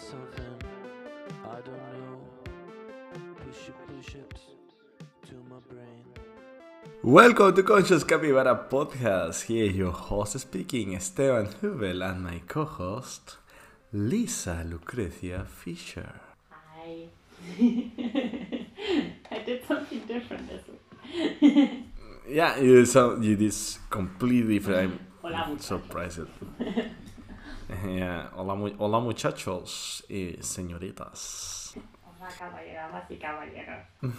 about something I don't know. Push-ups to my brain. Welcome to Conscious Capybara Podcast. Here your host speaking, Esteban Hubel, and my co-host, Lisa Lucrezia Fisher. Hi. I did something different this week. Yeah, you did completely different. I'm surprised. Hola muchachos y señoritas. Hola caballeras y caballeros.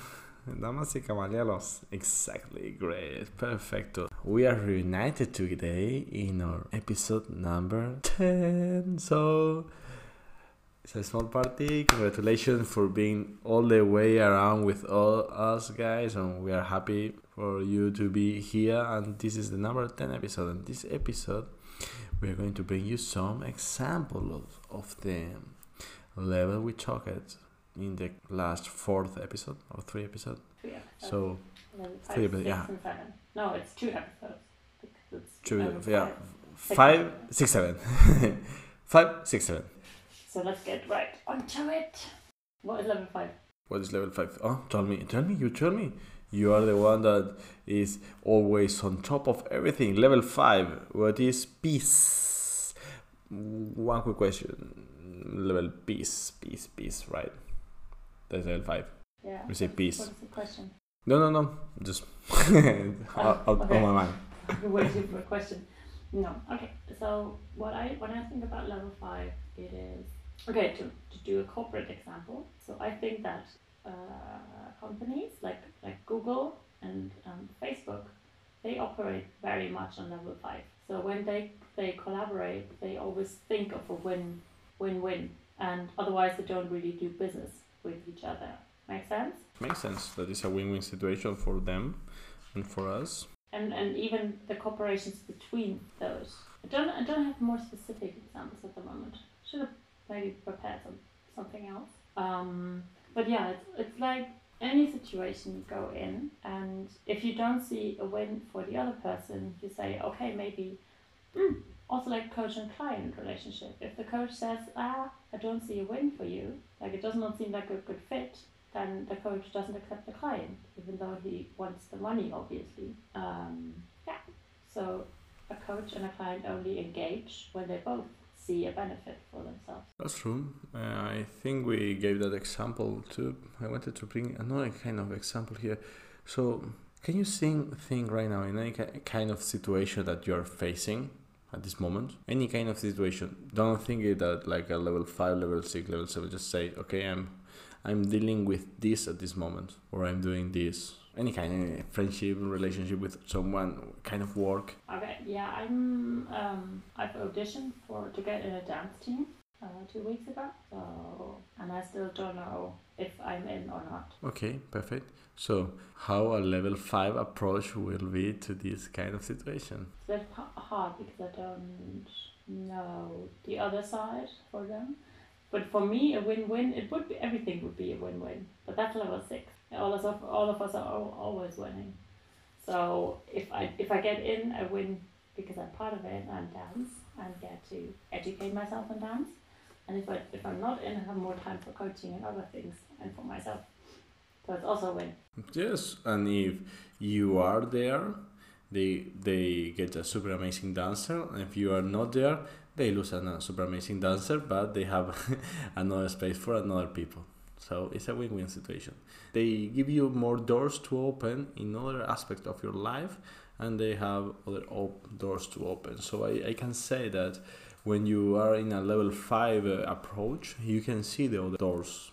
Damas y caballeros, exactly, great, perfecto. We are reunited today in our episode number 10, so it's a small party. Congratulations for being all the way around with all us guys, and we are happy for you to be here. And this is the number 10 episode, and this episode we are going to bring you some example of the level we talked in the last three episodes. So three episodes, yeah. And seven. No, it's two episodes. It's five, six, seven. 5, 6, 7. So let's get right onto it. What is level 5? What is level 5? Oh, tell me. You are the one that is always on top of everything. Level 5. What is peace? One quick question. Level peace, right? That's level 5. Yeah. We say peace. What's the question? No. Just out of my mind. You're waiting for a question. No. Okay. So when I think about level 5, it is okay to do a corporate example. So I think that companies like Google and Facebook, they operate very much on level 5. So when they collaborate, they always think of a win-win, and otherwise they don't really do business with each other. Make sense? Makes sense. That is a win-win situation for them and for us. And even the corporations between those. I don't have more specific examples at the moment. Should have maybe prepared something else. But yeah, it's like any situation you go in, and if you don't see a win for the other person, you say, okay, maybe also like coach and client relationship. If the coach says, I don't see a win for you, like it does not seem like a good fit, then the coach doesn't accept the client, even though he wants the money, obviously. So a coach and a client only engage when they both see a benefit for themselves. That's true. I think we gave that example too. I wanted to bring another kind of example here. So can you think right now in any kind of situation that you're facing at this moment? Any kind of situation. Don't think it at like a level 5, level 6, level 7. Just say, okay, I'm dealing with this at this moment, or I'm doing this. Any kind of friendship, relationship with someone, kind of work. Okay, yeah, I've auditioned to get in a dance team 2 weeks ago, and I still don't know if I'm in or not. Okay, perfect. So how a level 5 approach will be to this kind of situation? It's a bit hard because I don't know the other side for them. But for me, a win-win, it would be, everything would be a win-win. But that's level 6. All of us are always winning. So if I get in, I win because I'm part of it and dance and get to educate myself and dance. And if I'm not in, I have more time for coaching and other things and for myself. So it's also a win. Yes, and if you are there, they get a super amazing dancer. And if you are not there, they lose a super amazing dancer, but they have another space for another people. So it's a win-win situation. They give you more doors to open in other aspects of your life, and they have other doors to open. So I can say that when you are in a level 5 approach, you can see the other doors.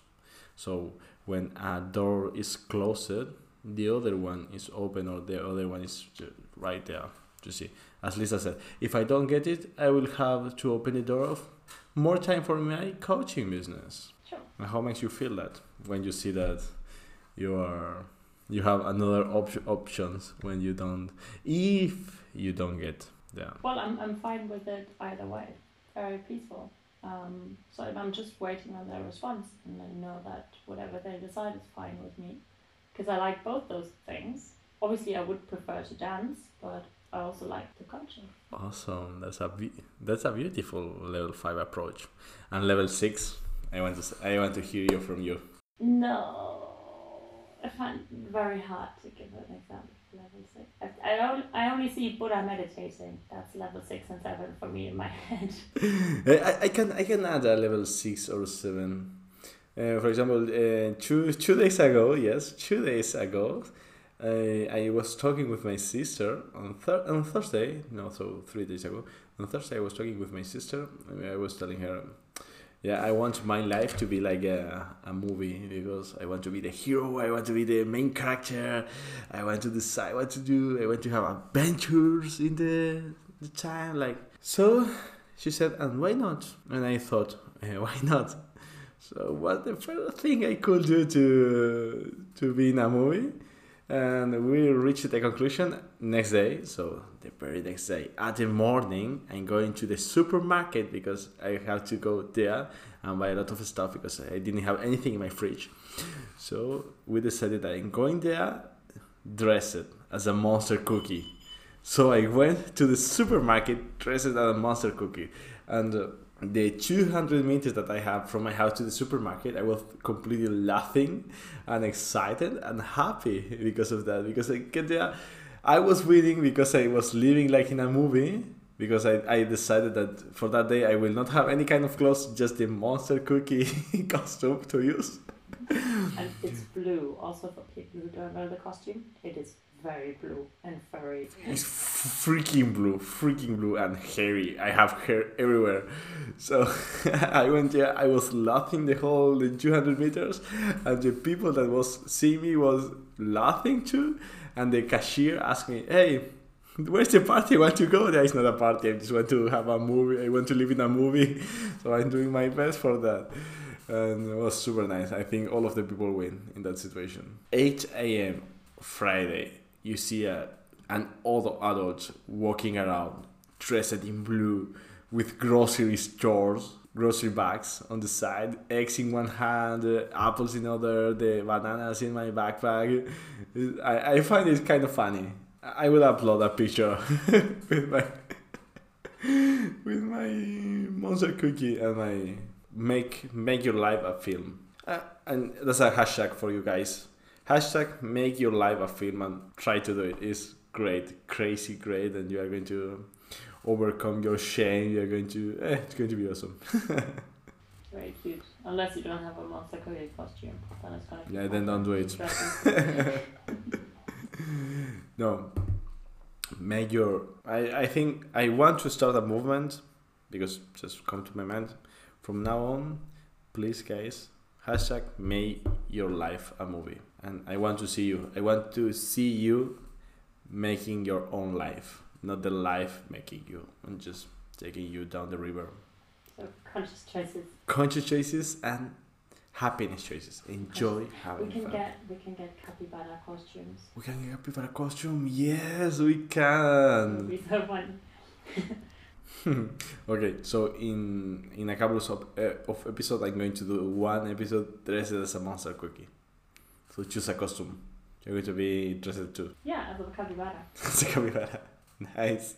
So when a door is closed, the other one is open, or the other one is right there. You see, as Lisa said, if I don't get it, I will have to open the door of more time for my coaching business. Sure. And how makes you feel that when you see that you have another options when you don't, if you don't get there? Well, I'm fine with it either way. Very peaceful. So I'm just waiting on their response, and I know that whatever they decide is fine with me, because I like both those things. Obviously, I would prefer to dance, but I also like the culture. Awesome. That's a beautiful level 5 approach. And level 6, I want to hear you from you. No, I find it very hard to give an example of level 6. I only see Buddha meditating. That's level 6 and 7 for me in my head. I can add a level 6 or 7. For example, two days ago, I was talking with my sister on Thursday. No, so 3 days ago. On Thursday, I was talking with my sister. I was telling her, yeah, I want my life to be like a movie, because I want to be the hero, I want to be the main character, I want to decide what to do, I want to have adventures in the time, like. So she said, and why not? And I thought, why not? So what the first thing I could do to be in a movie? And we reached the conclusion next day. So the very next day, at the morning, I'm going to the supermarket because I have to go there and buy a lot of stuff because I didn't have anything in my fridge. So we decided that I'm going there dressed as a monster cookie. So I went to the supermarket dressed as a monster cookie. And the 200 meters that I have from my house to the supermarket, I was completely laughing and excited and happy because of that. Because I get there, I was winning because I was living like in a movie. Because I decided that for that day I will not have any kind of clothes, just the monster cookie costume to use. And it's blue. Also, for people who don't know the costume, it is very blue and furry. It's freaking blue and hairy. I have hair everywhere. So I went there, I was laughing the whole 200 meters, and the people that was seeing me was laughing too, and the cashier asked me, hey, where's the party? I want to go. There is not a party, I just want to have a movie, I want to live in a movie. So I'm doing my best for that. And it was super nice. I think all of the people win in that situation. 8 a.m. Friday, you see an old adult walking around dressed in blue with grocery bags on the side, eggs in one hand, apples in other, the bananas in my backpack. I find it kind of funny. I will upload a picture with my monster cookie and my make your life a film. And that's a hashtag for you guys. # make your life a film and try to do it. It's great, crazy great, and you are going to overcome your shame. You're going to, it's going to be awesome. Very cute. Unless you don't have a monster cookie costume, then it's going to be yeah, then don't do it. No, make your. I think I want to start a movement because just come to my mind. From now on, please, guys. # make your life a movie. And I want to see you. I want to see you making your own life, not the life making you, and just taking you down the river. So conscious choices. Conscious choices and happiness choices. Enjoy having fun. We can get capybara costumes. We can get capybara costume. Yes, we can. We have one. Okay, so in a couple of episodes, I'm going to do one episode dressed as a monster cookie. So choose a costume. You're going to be dressed too. Yeah, as a capybara. As a capybara. Nice.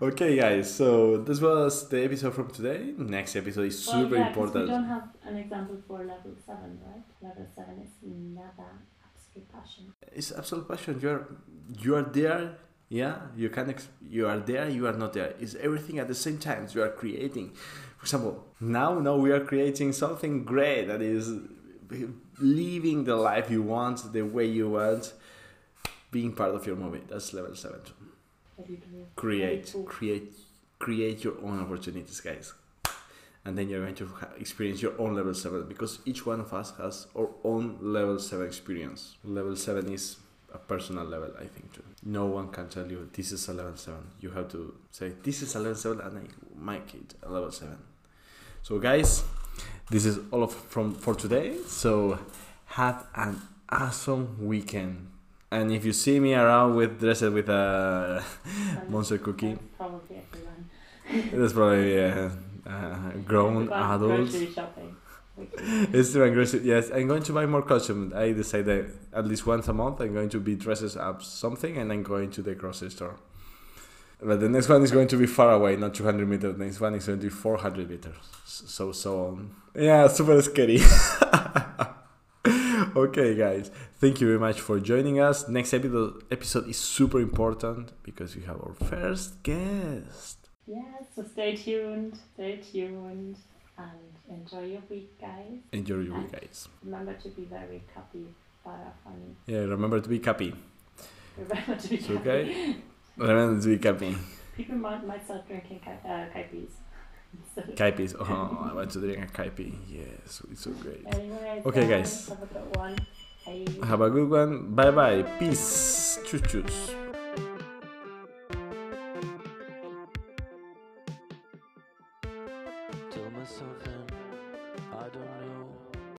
Okay, guys. So this was the episode from today. Next episode is super important. We don't have an example for level 7, right? Level 7 is nada, absolute passion. It's absolute passion. You are there. Yeah, you are there, you are not there. It's everything at the same time. You are creating. For example, now we are creating something great that is living the life you want, the way you want, being part of your movie. That's level 7. Create your own opportunities, guys. And then you're going to experience your own level 7, because each one of us has our own level 7 experience. Level 7 is a personal level, I think, too. No one can tell you this is a level 7. You have to say this is a level 7 and I make it a level 7. So guys, this is all for today. So have an awesome weekend. And if you see me around dressed with a monster cookie, that's probably everyone. That's probably grown adults. Yes, I'm going to buy more costumes. I decided at least once a month I'm going to be dressed up something, and I'm going to the grocery store. But the next one is going to be far away, not 200 meters. The next one is going to be 400 meters. So on. Yeah, super scary. Okay, guys, thank you very much for joining us. Next episode is super important because we have our first guest. Yeah, so stay tuned, and enjoy your week, guys. Remember to be very capybara funny. Yeah, remember to be cappy. Okay? Remember to be cappy. People might start drinking caipies. Caipies. Oh, I want to drink a caipi. Yes, it's so great. Anyways, okay, guys. Have a good one. Bye bye. Peace. Choo-choos.